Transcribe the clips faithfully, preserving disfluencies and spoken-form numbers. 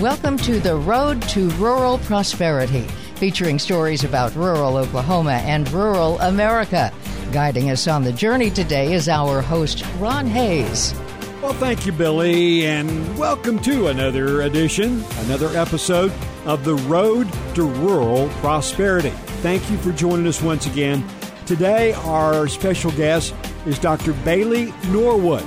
Welcome to The Road to Rural Prosperity, featuring stories about rural Oklahoma and rural America. Guiding us on the journey today is our host, Ron Hayes. Well, thank you, Billy, and welcome to another edition, another episode of The Road to Rural Prosperity. Thank you for joining us once again. Today, our special guest is Doctor Bailey Norwood,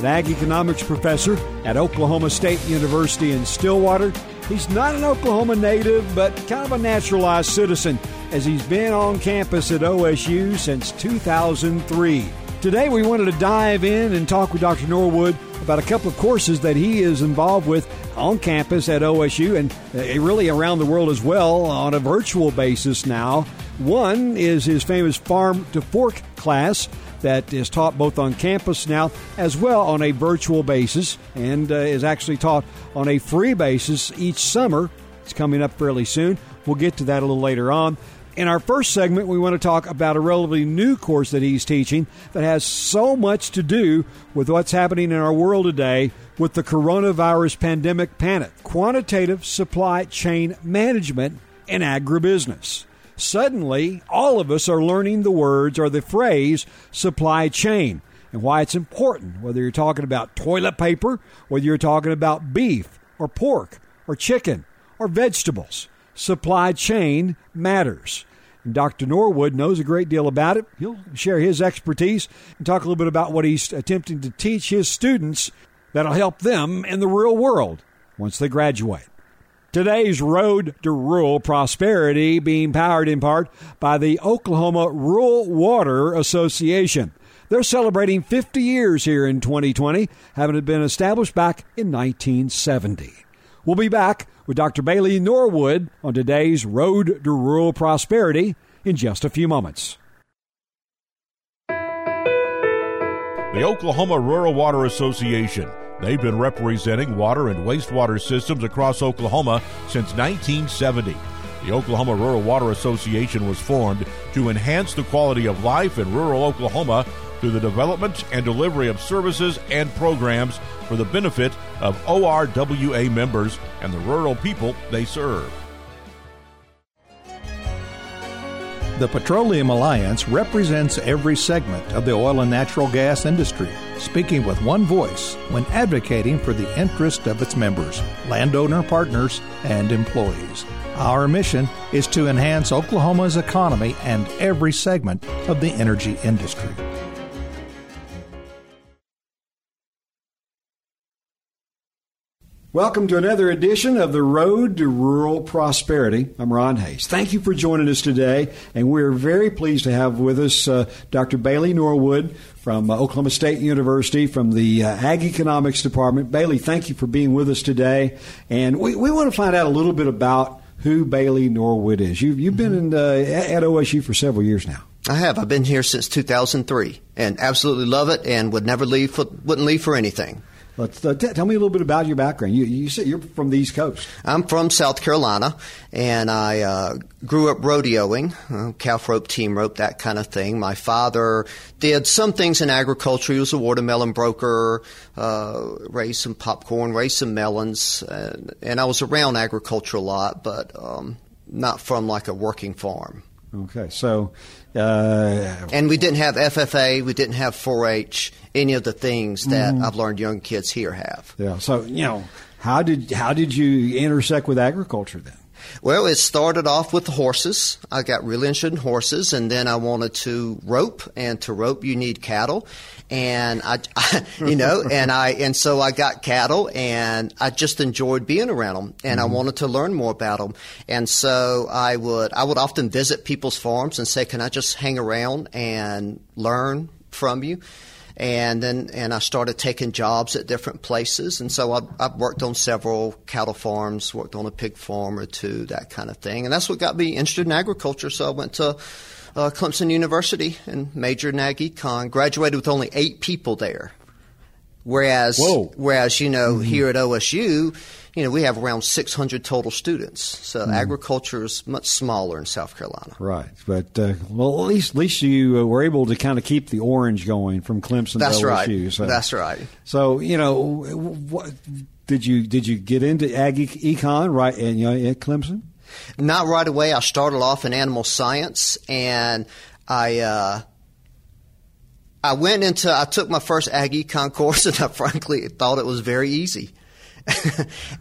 an ag economics professor at Oklahoma State University in Stillwater. He's not an Oklahoma native, but kind of a naturalized citizen, as he's been on campus at O S U since two thousand three. Today, we wanted to dive in and talk with Doctor Norwood about a couple of courses that he is involved with on campus at O S U and really around the world as well on a virtual basis now. One is his famous Farm to Fork class that is taught both on campus now as well on a virtual basis and uh, is actually taught on a free basis each summer. It's coming up fairly soon. We'll get to that a little later on. In our first segment, we want to talk about a relatively new course that he's teaching that has so much to do with what's happening in our world today with the coronavirus pandemic panic, quantitative supply chain management and agribusiness. Suddenly, all of us are learning the words or the phrase supply chain and why it's important, whether you're talking about toilet paper, whether you're talking about beef or pork or chicken or vegetables. Supply chain matters. And Doctor Norwood knows a great deal about it. He'll share his expertise and talk a little bit about what he's attempting to teach his students that'll help them in the real world once they graduate. Today's Road to Rural Prosperity being powered in part by the Oklahoma Rural Water Association. They're celebrating fifty years here in twenty twenty, having been established back in nineteen seventy. We'll be back with Doctor Bailey Norwood on today's Road to Rural Prosperity in just a few moments. The Oklahoma Rural Water Association. They've been representing water and wastewater systems across Oklahoma since nineteen seventy. The Oklahoma Rural Water Association was formed to enhance the quality of life in rural Oklahoma through the development and delivery of services and programs for the benefit of O R W A members and the rural people they serve. The Petroleum Alliance represents every segment of the oil and natural gas industry, speaking with one voice when advocating for the interest of its members, landowner partners, and employees. Our mission is to enhance Oklahoma's economy and every segment of the energy industry. Welcome to another edition of The Road to Rural Prosperity. I'm Ron Hayes. Thank you for joining us today, and we're very pleased to have with us uh, Doctor Bailey Norwood from uh, Oklahoma State University, from the uh, Ag Economics Department. Bailey, thank you for being with us today, and we, we want to find out a little bit about who Bailey Norwood is. You've, you've been in, uh, at O S U for several years now. I have. I've been here since two thousand three, and absolutely love it, and would never leave. For, wouldn't leave for anything. Let's, uh, t- tell me a little bit about your background. You, you said you're from the East Coast. I'm from South Carolina, and I uh, grew up rodeoing, uh, calf rope, team rope, that kind of thing. My father did some things in agriculture. He was a watermelon broker, uh, raised some popcorn, raised some melons, and, and I was around agriculture a lot, but um, not from like a working farm. Okay, so... Uh, and we didn't have F F A, we didn't have four H, any of the things that mm. I've learned young kids here have. Yeah. So, you know, how did how did you intersect with agriculture then? Well, it started off with horses. I got really interested in horses, and then I wanted to rope, and to rope you need cattle, and I, I you know, and I and so I got cattle, and I just enjoyed being around them, and mm-hmm. I wanted to learn more about them, and so I would I would often visit people's farms and say, "Can I just hang around and learn from you?" And then and I started taking jobs at different places. And so I've, I've worked on several cattle farms, worked on a pig farm or two, that kind of thing. And that's what got me interested in agriculture. So I went to uh, Clemson University and majored in ag econ, graduated with only eight people there. Whereas, Whoa. whereas you know, mm-hmm. here at O S U, you know, we have around six hundred total students. So mm-hmm. agriculture is much smaller in South Carolina. Right. But, uh, well, at least at least you were able to kind of keep the orange going from Clemson That's to O S U. That's right. So, That's right. So, you know, what – Did you did you get into ag econ right and you know, at Clemson? Not right away. I started off in animal science, and I uh, I went into I took my first ag econ course, and I frankly thought it was very easy.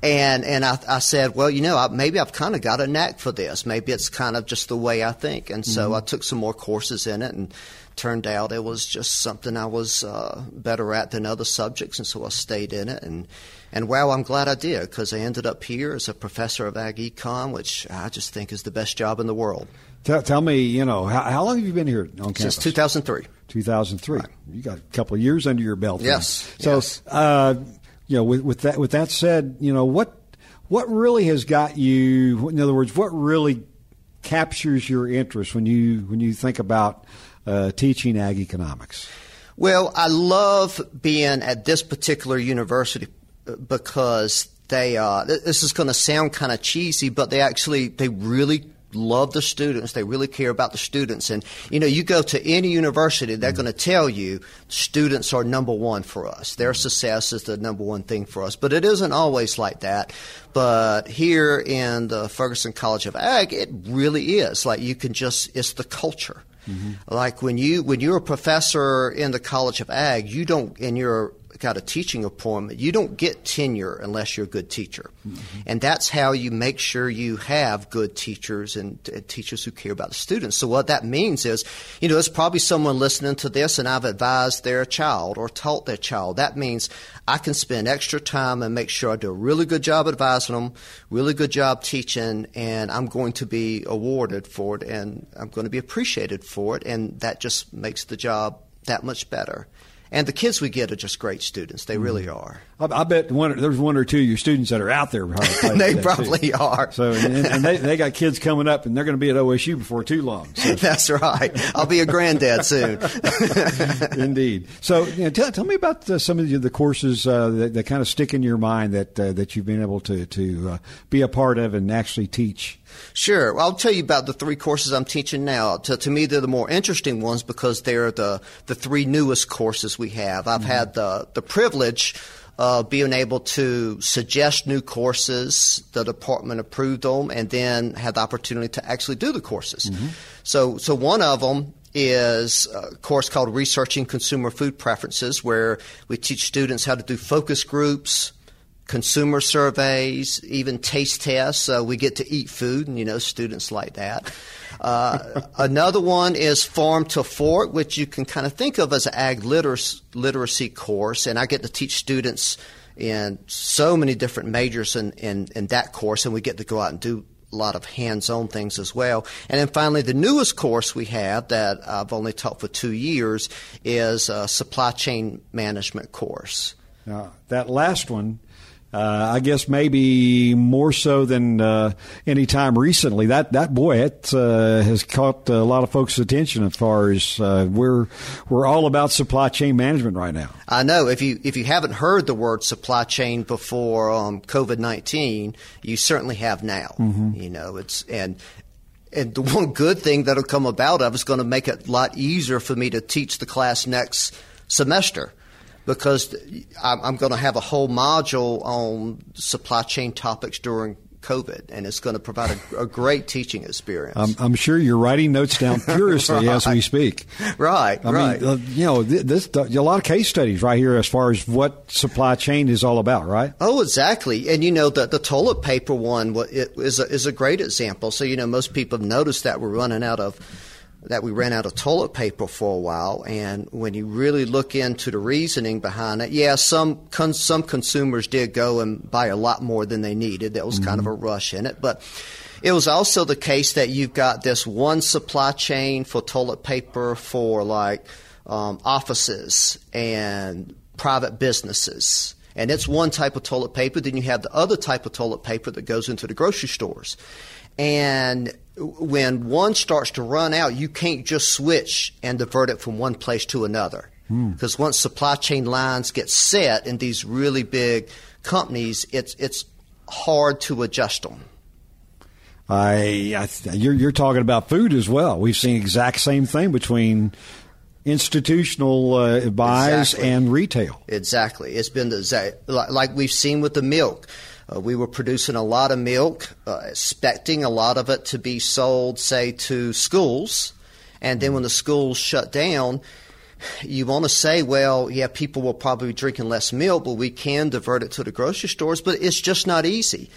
and and I, I said, well, you know, I, maybe I've kind of got a knack for this. Maybe it's kind of just the way I think. And so mm-hmm. I took some more courses in it, and turned out it was just something I was uh, better at than other subjects. And so I stayed in it. And, and wow, I'm glad I did, because I ended up here as a professor of ag econ, which I just think is the best job in the world. Tell, tell me, you know, how, how long have you been here on campus? Since two thousand three. two thousand three. Right. You got a couple of years under your belt. Yes. So, yes. Uh, You know, with, with that with that said, you know, what what really has got you, in other words, what really captures your interest when you when you think about uh, teaching ag economics? Well, I love being at this particular university because they uh, this is going to sound kind of cheesy, but they actually they really love the students. They really care about the students. And, you know, you go to any university, they're mm-hmm. going to tell you students are number one for us. Their success is the number one thing for us. But it isn't always like that. But here in the Ferguson College of Ag, it really is. Like, you can just – it's the culture. Mm-hmm. Like, when, you, when you're a professor in the College of Ag, you don't – and you're got a teaching appointment, you don't get tenure unless you're a good teacher. Mm-hmm. And that's how you make sure you have good teachers and, and teachers who care about the students. So what that means is, you know, there's probably someone listening to this and I've advised their child or taught their child. That means I can spend extra time and make sure I do a really good job advising them, really good job teaching, and I'm going to be awarded for it and I'm going to be appreciated for it. And that just makes the job that much better. And the kids we get are just great students. They really are. I, I bet one, there's one or two of your students that are out there. They probably too. are. So, and, and they, they got kids coming up, and they're going to be at O S U before too long. So. That's right. I'll be a granddad soon. Indeed. So you know, tell, tell me about uh, some of the, the courses uh, that, that kind of stick in your mind that uh, that you've been able to, to uh, be a part of and actually teach. Sure. Well, I'll tell you about the three courses I'm teaching now. To, to me, they're the more interesting ones because they're the, the three newest courses we have. I've mm-hmm. had the, the privilege of being able to suggest new courses. The department approved them and then had the opportunity to actually do the courses. Mm-hmm. So, so one of them is a course called Researching Consumer Food Preferences, where we teach students how to do focus groups, consumer surveys, even taste tests. Uh, we get to eat food, and, you know, students like that. Uh, another one is Farm to Fork, which you can kind of think of as an ag literacy, literacy course, and I get to teach students in so many different majors in, in, in that course, and we get to go out and do a lot of hands-on things as well. And then finally, the newest course we have that I've only taught for two years is a supply chain management course. Now, that last one, Uh, I guess maybe more so than uh, any time recently. That that boy, it uh, has caught a lot of folks' attention as far as uh, we're we're all about supply chain management right now. I know if you if you haven't heard the word supply chain before um, COVID nineteen, you certainly have now. Mm-hmm. You know, it's and. And the one good thing that'll come about of is going to make it a lot easier for me to teach the class next semester, because I'm going to have a whole module on supply chain topics during COVID, and it's going to provide a, a great teaching experience. I'm, I'm sure you're writing notes down furiously right. as we speak. Right, I right. mean, uh, you know, this, this a lot of case studies right here as far as what supply chain is all about, right? Oh, exactly. And, you know, the, the toilet paper one it is, a, is a great example. So, you know, most people have noticed that we're running out of that we ran out of toilet paper for a while, and when you really look into the reasoning behind it, yeah, some con- some consumers did go and buy a lot more than they needed. There was mm-hmm. kind of a rush in it, but it was also the case that you've got this one supply chain for toilet paper for like um, offices and private businesses. And it's one type of toilet paper. Then you have the other type of toilet paper that goes into the grocery stores. And when one starts to run out, you can't just switch and divert it from one place to another. Because hmm. once supply chain lines get set in these really big companies, it's it's hard to adjust them. I, I you're, you're talking about food as well. We've seen exact same thing between institutional uh, buys exactly. and retail. Exactly. It's been the, like we've seen with the milk. Uh, we were producing a lot of milk, uh, expecting a lot of it to be sold, say, to schools. And then when the schools shut down, you want to say, well, yeah, people will probably be drinking less milk, but we can divert it to the grocery stores. But it's just not easy.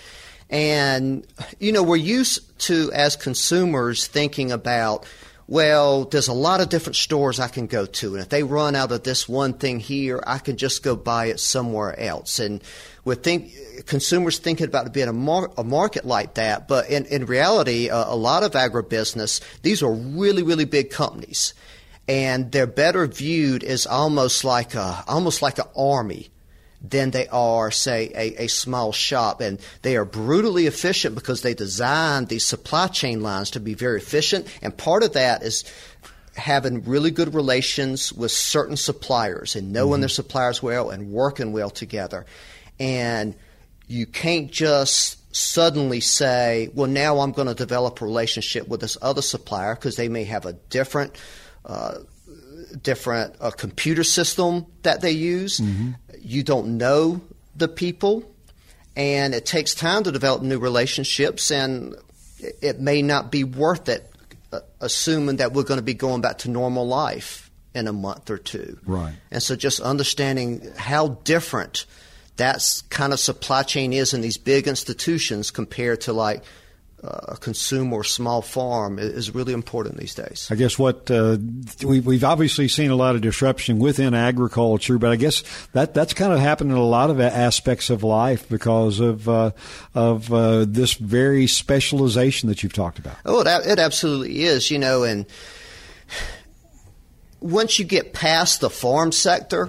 And, you know, we're used to, as consumers, thinking about, well, there's a lot of different stores I can go to. And if they run out of this one thing here, I can just go buy it somewhere else. And we think consumers thinking about it being a, mar- a market like that. But in, in reality, uh, a lot of agribusiness, these are really, really big companies. And they're better viewed as almost like a almost like an army than they are, say, a, a small shop. And they are brutally efficient because they designed these supply chain lines to be very efficient. And part of that is having really good relations with certain suppliers and knowing mm-hmm. their suppliers well and working well together. And you can't just suddenly say, well, now I'm going to develop a relationship with this other supplier because they may have a different Uh, different uh, computer system that they use. Mm-hmm. You don't know the people, and it takes time to develop new relationships, and it may not be worth it, uh, assuming that we're going to be going back to normal life in a month or two. Right. And so just understanding how different that kind of supply chain is in these big institutions compared to, like, a consumer or small farm is really important these days. I guess what uh, we, we've obviously seen a lot of disruption within agriculture, but I guess that that's kind of happened in a lot of aspects of life because of uh, of uh, this very specialization that you've talked about. Oh, it, it absolutely is, you know. And once you get past the farm sector,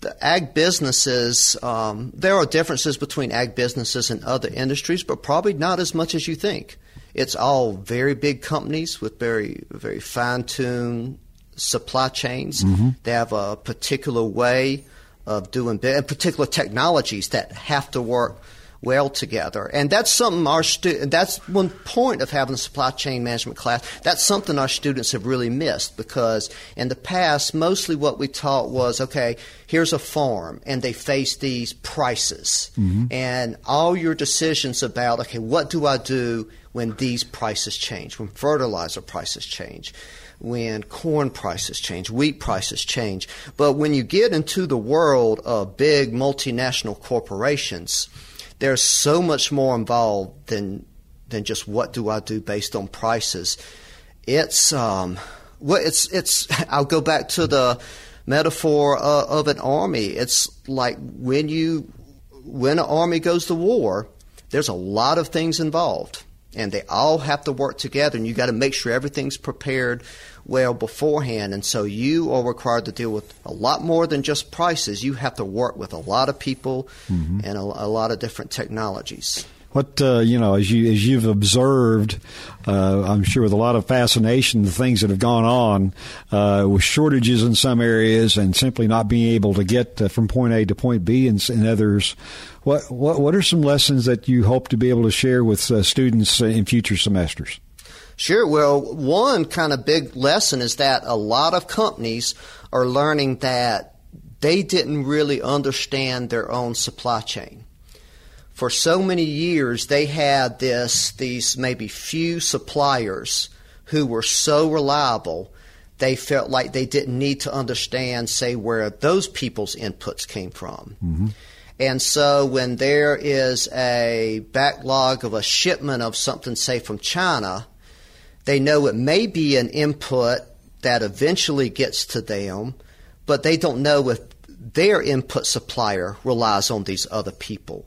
the ag businesses, um, there are differences between ag businesses and other industries, but probably not as much as you think. It's all very big companies with very, very fine-tuned supply chains. Mm-hmm. They have a particular way of doing business, particular technologies that have to work well together. And that's something our stu- that's one point of having a supply chain management class. That's something our students have really missed, because in the past, mostly what we taught was, okay, here's a farm and they face these prices, mm-hmm. and all your decisions about, okay, what do I do when these prices change, when fertilizer prices change, when corn prices change, wheat prices change. But when you get into the world of big multinational corporations, there's so much more involved than than just what do I do based on prices. It's um, well, it's it's. I'll go back to the metaphor uh, of an army. It's like when you when an army goes to war, there's a lot of things involved, and they all have to work together. And you got to make sure everything's prepared well beforehand. And so you are required to deal with a lot more than just prices. You have to work with a lot of people mm-hmm. and a, a lot of different technologies. What uh, you know, as you as you've observed, uh, I'm sure with a lot of fascination, the things that have gone on uh, with shortages in some areas and simply not being able to get uh, from point A to point B in, in others. What what what are some lessons that you hope to be able to share with uh, students in future semesters? Sure. Well, one kind of big lesson is that a lot of companies are learning that they didn't really understand their own supply chain. For so many years, they had this these maybe few suppliers who were so reliable, they felt like they didn't need to understand, say, where those people's inputs came from. Mm-hmm. And so when there is a backlog of a shipment of something, say, from China, they know it may be an input that eventually gets to them, but they don't know if their input supplier relies on these other people.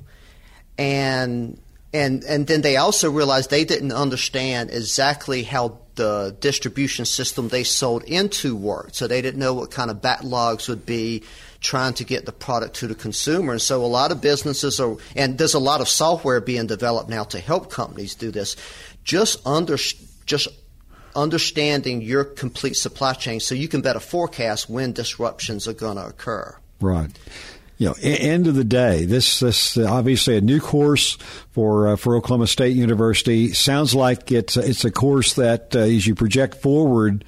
And and and then they also realized they didn't understand exactly how the distribution system they sold into worked. So they didn't know what kind of backlogs would be trying to get the product to the consumer. And so a lot of businesses are – and there's a lot of software being developed now to help companies do this. Just understand. Just understanding your complete supply chain so you can better forecast when disruptions are going to occur. Right. you know, end of the day, this this obviously a new course for uh, for Oklahoma State University. Sounds like it's it's a course that uh, as you project forward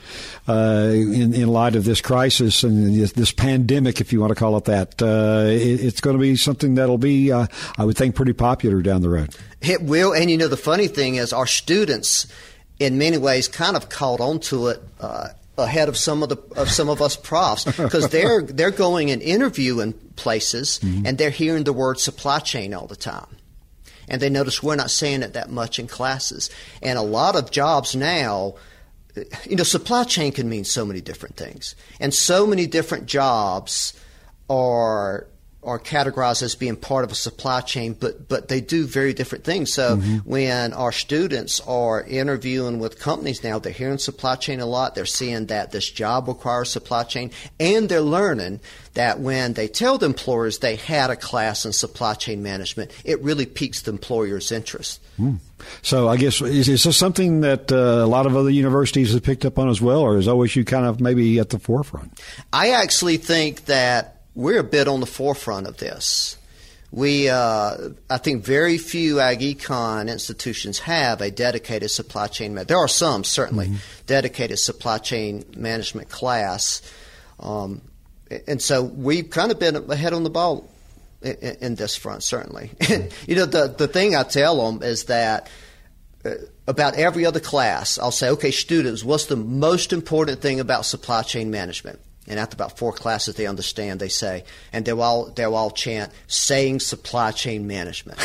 uh, in in light of this crisis and this, this pandemic, if you want to call it that, uh, it, it's going to be something that'll be uh, I would think pretty popular down the road. It will, and you know the funny thing is our students, in many ways, kind of caught on to it. Uh, ahead of some of the of some of us profs, because they're they're going and interviewing places, mm-hmm. and they're hearing the word supply chain all the time, and they notice we're not saying it that much in classes. And a lot of jobs now, you know, supply chain can mean so many different things, and so many different jobs are are categorized as being part of a supply chain, but but they do very different things. So mm-hmm. when our students are interviewing with companies now, they're hearing supply chain a lot. They're seeing that this job requires supply chain, and they're learning that when they tell the employers they had a class in supply chain management, it really piques the employer's interest. Mm. So I guess, is, is this something that uh, a lot of other universities have picked up on as well, or is O S U kind of maybe at the forefront? I actually think that we're a bit on the forefront of this. We, uh, I think very few ag econ institutions have a dedicated supply chain. Ma- there are some, certainly, mm-hmm. dedicated supply chain management class. Um, and so we've kind of been ahead on the ball in, in this front, certainly. And, you know, the, the thing I tell them is that uh, about every other class, I'll say, okay, students, what's the most important thing about supply chain management? And after about four classes, they understand, they say, and they'll all, they'll all chant, saying supply chain management.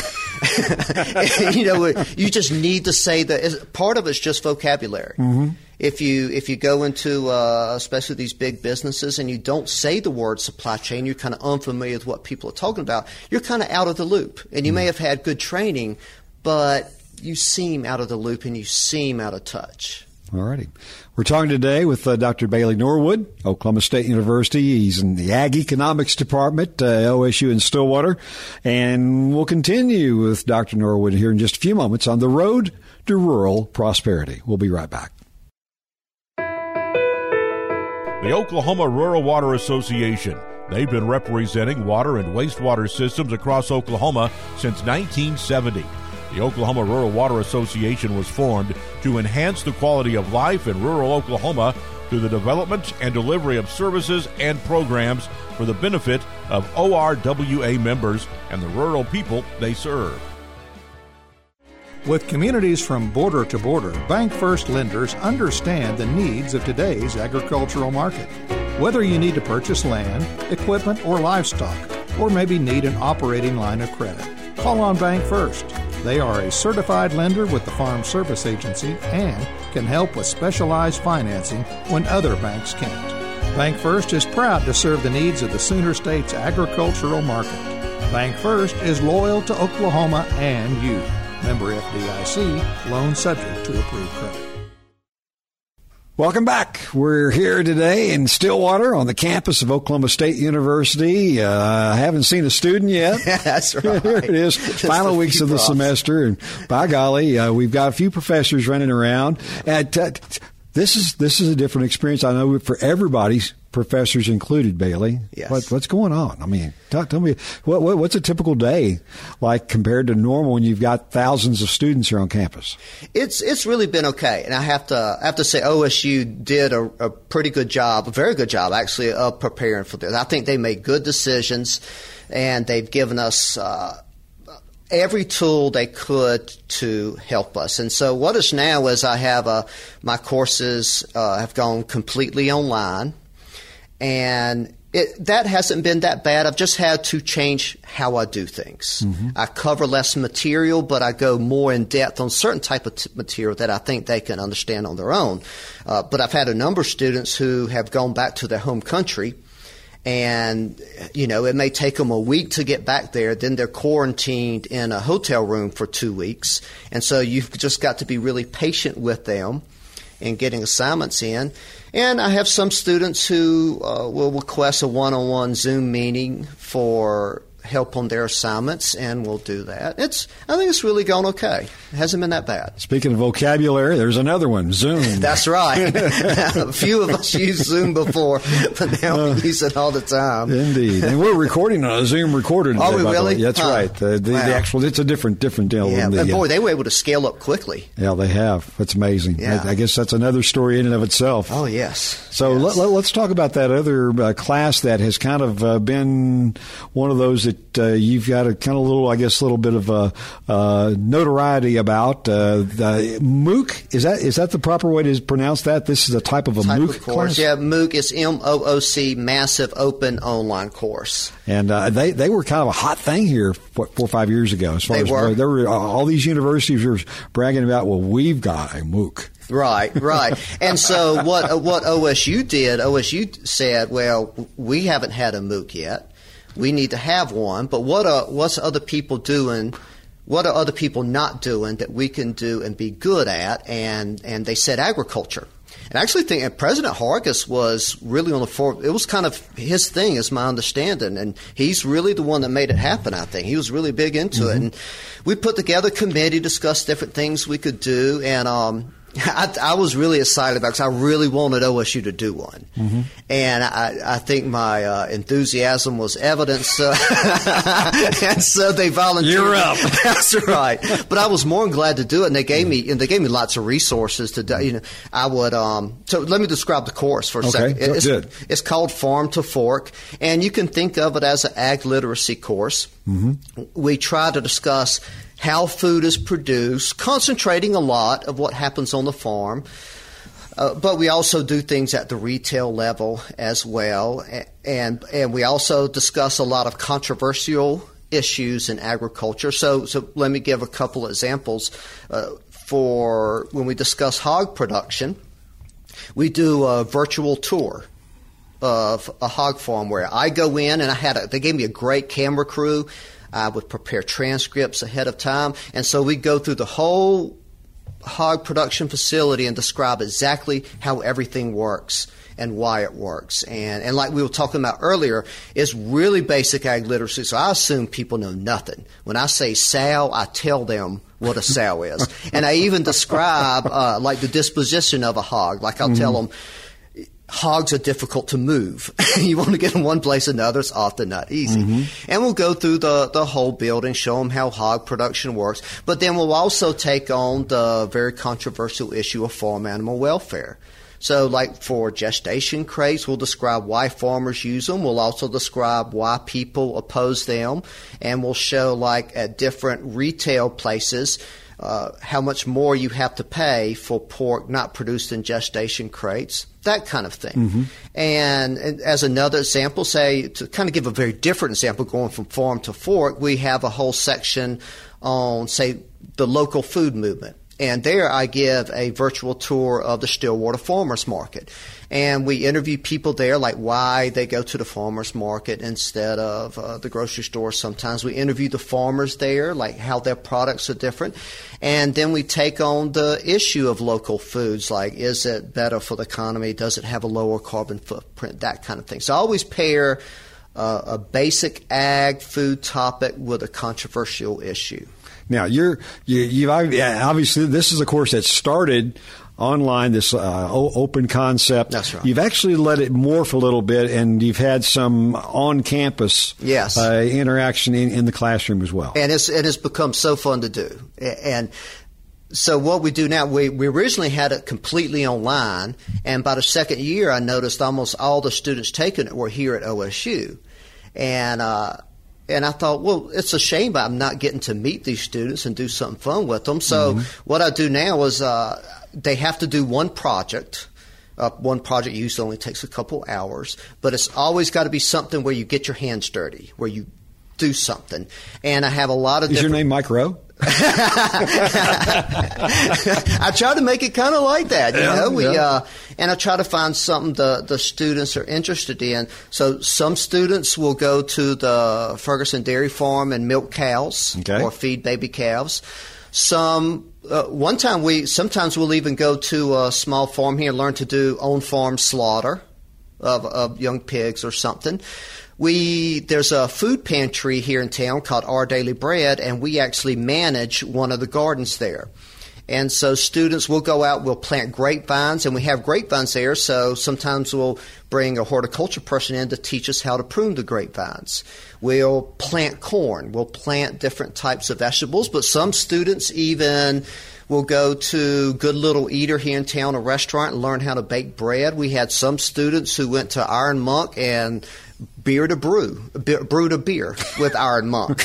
You know, you just need to say that. Part of it's just vocabulary. Mm-hmm. If you if you go into, uh, especially these big businesses, and you don't say the word supply chain, you're kind of unfamiliar with what people are talking about. You're kind of out of the loop. And you mm-hmm. may have had good training, but you seem out of the loop and you seem out of touch. All righty. We're talking today with uh, Doctor Bailey Norwood, Oklahoma State University. He's in the Ag Economics Department, uh, O S U in Stillwater. And we'll continue with Doctor Norwood here in just a few moments on The Road to Rural Prosperity. We'll be right back. The Oklahoma Rural Water Association. They've been representing water and wastewater systems across Oklahoma since nineteen seventy. The Oklahoma Rural Water Association was formed to enhance the quality of life in rural Oklahoma through the development and delivery of services and programs for the benefit of O R W A members and the rural people they serve. With communities from border to border, Bank First lenders understand the needs of today's agricultural market. Whether you need to purchase land, equipment, or livestock, or maybe need an operating line of credit, call on Bank First. They are a certified lender with the Farm Service Agency and can help with specialized financing when other banks can't. Bank First is proud to serve the needs of the Sooner State's agricultural market. Bank First is loyal to Oklahoma and you. Member F D I C, loan subject to approved credit. Welcome back. We're here today in Stillwater on the campus of Oklahoma State University. Uh, I haven't seen a student yet. Yeah, that's right. Here it is, just final weeks of the semester. And by golly, uh, we've got a few professors running around. And t- t- this is this is a different experience. I know for everybody, professors included, Bailey. Yes. What, what's going on? I mean, talk, tell me, what, what, what's a typical day like compared to normal when you've got thousands of students here on campus? It's it's really been okay, and I have to I have to say O S U did a, a pretty good job, a very good job actually, of preparing for this. I think they made good decisions, and they've given us uh, every tool they could to help us. And so what is now is I have a my courses uh, have gone completely online. And it, that hasn't been that bad. I've just had to change how I do things. Mm-hmm. I cover less material, but I go more in depth on certain type of t- material that I think they can understand on their own. Uh, but I've had a number of students who have gone back to their home country, and you know it may take them a week to get back there. Then they're quarantined in a hotel room for two weeks, and so you've just got to be really patient with them in getting assignments in. And I have some students who uh, will request a one-on-one Zoom meeting for help on their assignments, and we'll do that. It's I think it's really gone okay. It hasn't been that bad. Speaking of vocabulary, there's another one, Zoom. That's right. A few of us used Zoom before, but now uh, we use it all the time. Indeed. And we're recording on a Zoom recorder today. Are we really? Yeah, that's huh. right. Uh, the, wow. the actual, it's a different different deal. Yeah, but the, boy, they were able to scale up quickly. Yeah, they have. That's amazing. Yeah. I, I guess that's another story in and of itself. Oh, yes. So yes. Let, let, let's talk about that other uh, class that has kind of uh, been one of those that Uh, you've got a kind of little, I guess, a little bit of a uh, notoriety about uh, the MOOC. Is that is that the proper way to pronounce that? This is a type of a type MOOC of course. Class? Yeah, MOOC is M O O C, Massive Open Online Course. And uh, they, they were kind of a hot thing here four, four or five years ago. As far they as were. There were all these universities were bragging about, well, we've got a MOOC. Right, right. And so what what O S U did, O S U said, well, we haven't had a MOOC yet. We need to have one, but what are what's other people doing? What are other people not doing that we can do and be good at? And and they said agriculture. And I actually think and President Hargis was really on the forefront. It was kind of his thing, is my understanding, and he's really the one that made it happen. I think he was really big into mm-hmm. it. And we put together a committee, discussed different things we could do, and um, I, I was really excited about it because I really wanted O S U to do one. Mm-hmm. And I, I think my uh, enthusiasm was evident. So and so they volunteered. You're up. That's right. But I was more than glad to do it. And they gave me and they gave me lots of resources to do. You know, I would um, – so let me describe the course for a okay, second. It, it's, good. It's called Farm to Fork. And you can think of it as an ag literacy course. Mm-hmm. We try to discuss – how food is produced, concentrating a lot of what happens on the farm. Uh, but we also do things at the retail level as well. And and we also discuss a lot of controversial issues in agriculture. So, so let me give a couple examples. Uh, for when we discuss hog production, we do a virtual tour of a hog farm where I go in and I had a, they gave me a great camera crew. I would prepare transcripts ahead of time. And so we'd go through the whole hog production facility and describe exactly how everything works and why it works. And and like we were talking about earlier, it's really basic ag literacy. So I assume people know nothing. When I say sow, I tell them what a sow is. And I even describe uh, like the disposition of a hog. Like I'll mm-hmm. tell them, hogs are difficult to move. You want to get in one place or another, it's often not easy. Mm-hmm. And we'll go through the, the whole building, show them how hog production works. But then we'll also take on the very controversial issue of farm animal welfare. So like for gestation crates, we'll describe why farmers use them. We'll also describe why people oppose them. And we'll show like at different retail places uh, how much more you have to pay for pork not produced in gestation crates. That kind of thing. Mm-hmm. And, and as another example, say, to kind of give a very different example, going from farm to fork, we have a whole section on, say, the local food movement. And there I give a virtual tour of the Stillwater Farmers Market. And we interview people there, like why they go to the farmers market instead of uh, the grocery store sometimes. We interview the farmers there, like how their products are different. And then we take on the issue of local foods, like is it better for the economy? Does it have a lower carbon footprint? That kind of thing. So I always pair uh, a basic ag food topic with a controversial issue. Now, you're, you, you've obviously, this is a course that started online, this uh, open concept. That's right. You've actually let it morph a little bit, and you've had some on-campus yes. uh, interaction in, in the classroom as well. And it's, it has become so fun to do. And so what we do now, we, we originally had it completely online, and by the second year, I noticed almost all the students taking it were here at O S U. And, uh, And I thought, well, it's a shame I'm not getting to meet these students and do something fun with them. So mm-hmm. what I do now is uh, they have to do one project. Uh, one project usually only takes a couple hours, but it's always got to be something where you get your hands dirty, where you do something. And I have a lot of. Is different- your name Mike Rowe? I try to make it kind of like that, you know. We uh, and I try to find something the the students are interested in. So some students will go to the Ferguson Dairy Farm and milk cows okay. or feed baby calves. Some uh, one time we sometimes we'll even go to a small farm here and learn to do on farm slaughter. of, of young pigs or something. We there's a food pantry here in town called Our Daily Bread, and we actually manage one of the gardens there. And so students will go out, we'll plant grapevines, and we have grapevines there, so sometimes we'll bring a horticulture person in to teach us how to prune the grapevines. We'll plant corn. We'll plant different types of vegetables, but some students even will go to Good Little Eater here in town, a restaurant, and learn how to bake bread. We had some students who went to Iron Monk and beer to brew, brew to beer with Iron Monk.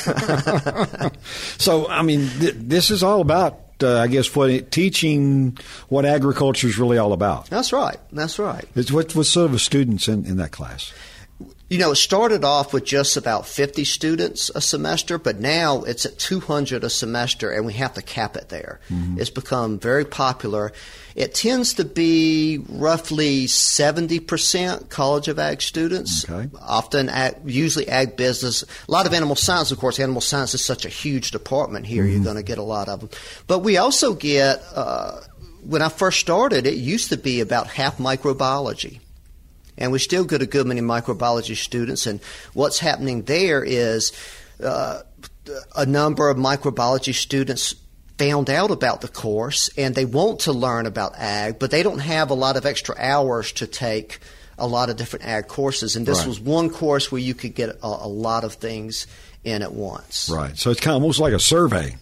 So, I mean, th- this is all about Uh, I guess what it, teaching what agriculture is really all about. That's right. That's right. It's what what sort of students in, in that class? You know, it started off with just about fifty students a semester, but now it's at two hundred a semester, and we have to cap it there. Mm-hmm. It's become very popular. It tends to be roughly seventy percent College of Ag students, okay. often ag, usually ag business. A lot of animal science, of course. Animal science is such a huge department here. Mm-hmm. You're going to get a lot of them. But we also get uh, – when I first started, it used to be about half microbiology. And we still get a good many microbiology students. And what's happening there is uh, a number of microbiology students found out about the course, and they want to learn about ag, but they don't have a lot of extra hours to take a lot of different ag courses. And this right. was one course where you could get a, a lot of things in at once. Right. So it's kind of almost like a survey.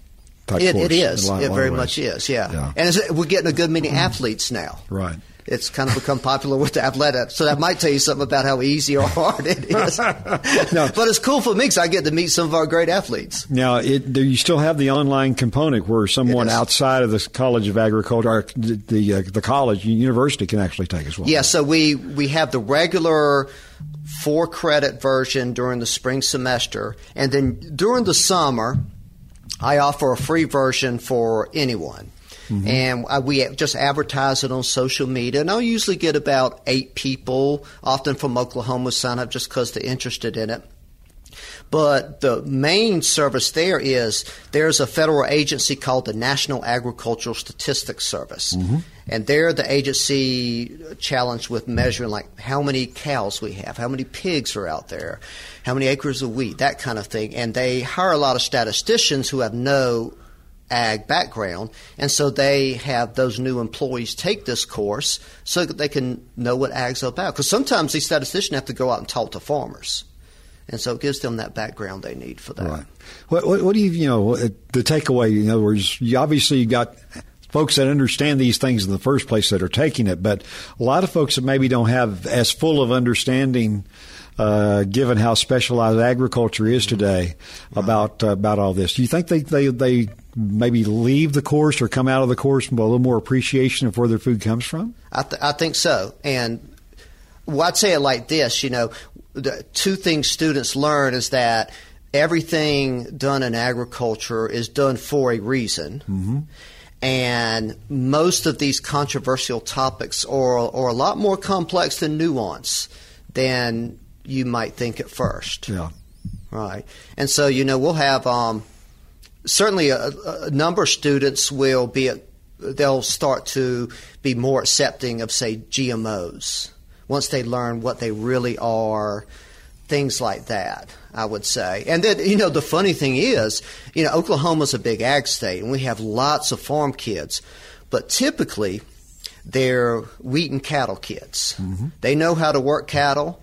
It, it is. Lot, it very much is, yeah. yeah. And it's, we're getting a good many athletes now. Right. It's kind of become popular with the athletics. So that might tell you something about how easy or hard it is. Now, but it's cool for me because I get to meet some of our great athletes. Now, it, do you still have the online component where someone outside of the College of Agriculture, or the the, uh, the college, university can actually take as well? Yeah, so we, we have the regular four-credit version during the spring semester. And then during the summer, I offer a free version for anyone. Mm-hmm. And I, we just advertise it on social media. And I'll usually get about eight people, often from Oklahoma, sign up just because they're interested in it. But the main service there is there's a federal agency called the National Agricultural Statistics Service. Mm-hmm. And they're the agency challenged with measuring, like, how many cows we have, how many pigs are out there, how many acres of wheat, that kind of thing. And they hire a lot of statisticians who have no ag background, and so they have those new employees take this course so that they can know what ag's about. Because sometimes these statisticians have to go out and talk to farmers, and so it gives them that background they need for that. Right. What, what, what do you, you know, the takeaway, in other words, you obviously you got folks that understand these things in the first place that are taking it, but a lot of folks that maybe don't have as full of understanding Uh, given how specialized agriculture is today, about uh, about all this. Do you think they, they, they maybe leave the course or come out of the course with a little more appreciation of where their food comes from? I, th- I think so. And well, I'd say it like this, you know, the two things students learn is that everything done in agriculture is done for a reason. Mm-hmm. And most of these controversial topics are, are a lot more complex than nuanced than you might think at first. Yeah. Right. And so, you know, we'll have um, certainly a, a number of students will be at, they'll start to be more accepting of, say, G M Os once they learn what they really are, things like that, I would say. And then, you know, the funny thing is, you know, Oklahoma's a big ag state, and we have lots of farm kids, but typically they're wheat and cattle kids. Mm-hmm. They know how to work cattle.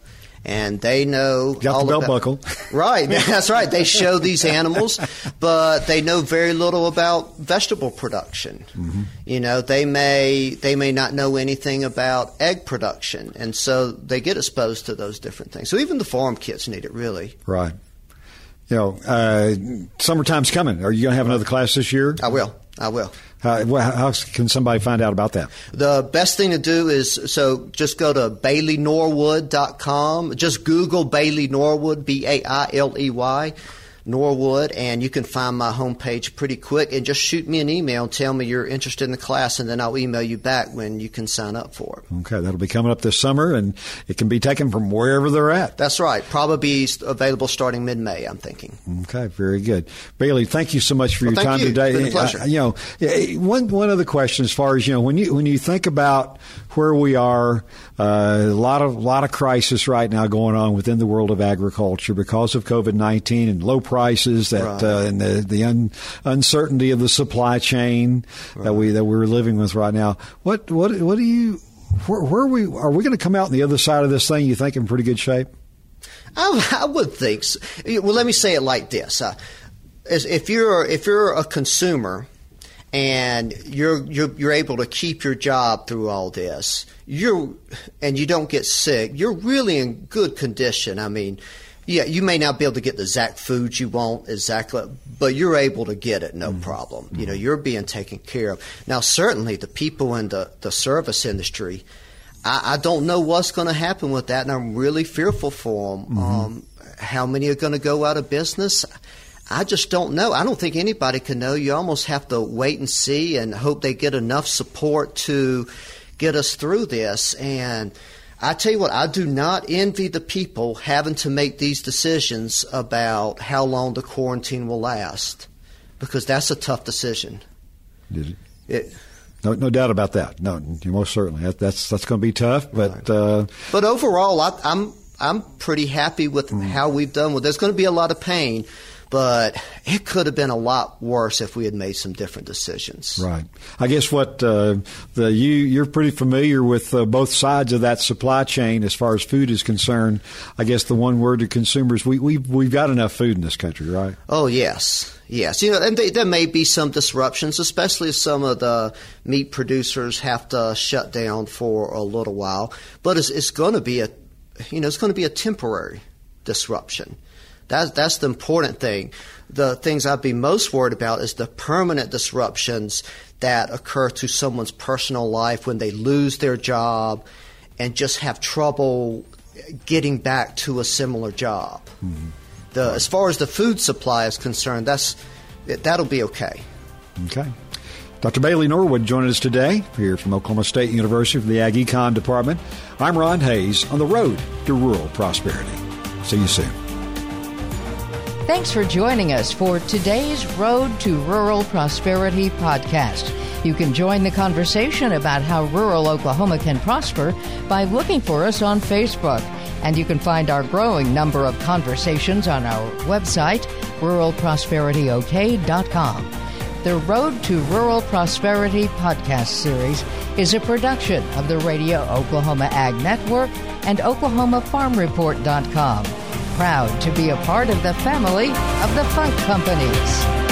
And they know got all the belt about, buckle. Right. That's right. They show these animals, but they know very little about vegetable production. Mm-hmm. You know, they may they may not know anything about egg production, and so they get exposed to those different things. So even the farm kids need it, really. Right. You know, uh, summertime's coming. Are you going to have another class this year? I will. I will. How, how can somebody find out about that? The best thing to do is, so just go to bailey norwood dot com. Just Google Bailey Norwood, B A I L E Y, Norwood, and you can find my homepage pretty quick. And just shoot me an email and tell me you're interested in the class, and then I'll email you back when you can sign up for it. Okay, that'll be coming up this summer, and it can be taken from wherever they're at. That's right. Probably available starting mid-May, I'm thinking. Okay, very good. Bailey, thank you so much for well, your time you. today. It's been a pleasure. I, you know, one, one other question as far as, you know, when you, when you think about where we are Uh, a lot of lot of crisis right now going on within the world of agriculture because of COVID nineteen and low prices that right. uh, and the the un, uncertainty of the supply chain right. that we that we're living with right now. What what what do you where, where are we are we going to come out on the other side of this thing? You think in pretty good shape? I, I would think so. Well, let me say it like this: uh, if you're if you're a consumer and you're, you're you're able to keep your job through all this, you're and you don't get sick, you're really in good condition. I mean, yeah, you may not be able to get the exact food you want exactly, but you're able to get it, no mm-hmm. problem. You know, you're being taken care of. Now, certainly, the people in the, the service industry, I, I don't know what's going to happen with that, and I'm really fearful for them. Mm-hmm. Um, how many are going to go out of business? I just don't know. I don't think anybody can know. You almost have to wait and see and hope they get enough support to get us through this. And I tell you what, I do not envy the people having to make these decisions about how long the quarantine will last, because that's a tough decision. Did it? It No, no doubt about that. No, most certainly. That, that's that's going to be tough. But right. uh, but overall, I, I'm I'm pretty happy with mm. how we've done with. There's going to be a lot of pain, but it could have been a lot worse if we had made some different decisions. Right. I guess what uh, the you you're pretty familiar with uh, both sides of that supply chain as far as food is concerned. I guess the one word to consumers, we we we've got enough food in this country, right? Oh yes. Yes, you know, and they, there may be some disruptions, especially if some of the meat producers have to shut down for a little while. But it's, it's going to be a, you know, it's going to be a temporary disruption. That's that's the important thing. The things I'd be most worried about is the permanent disruptions that occur to someone's personal life when they lose their job and just have trouble getting back to a similar job. Mm-hmm. The, as far as the food supply is concerned, that's that'll be okay. Okay. Doctor Bailey Norwood joining us today here from Oklahoma State University from the Ag Econ Department. I'm Ron Hayes on the road to rural prosperity. See you soon. Thanks for joining us for today's Road to Rural Prosperity podcast. You can join the conversation about how rural Oklahoma can prosper by looking for us on Facebook. And you can find our growing number of conversations on our website, rural prosperity o k dot com. The Road to Rural Prosperity podcast series is a production of the Radio Oklahoma Ag Network and Oklahoma Farm Report dot com. Proud to be a part of the family of the Funk Companies.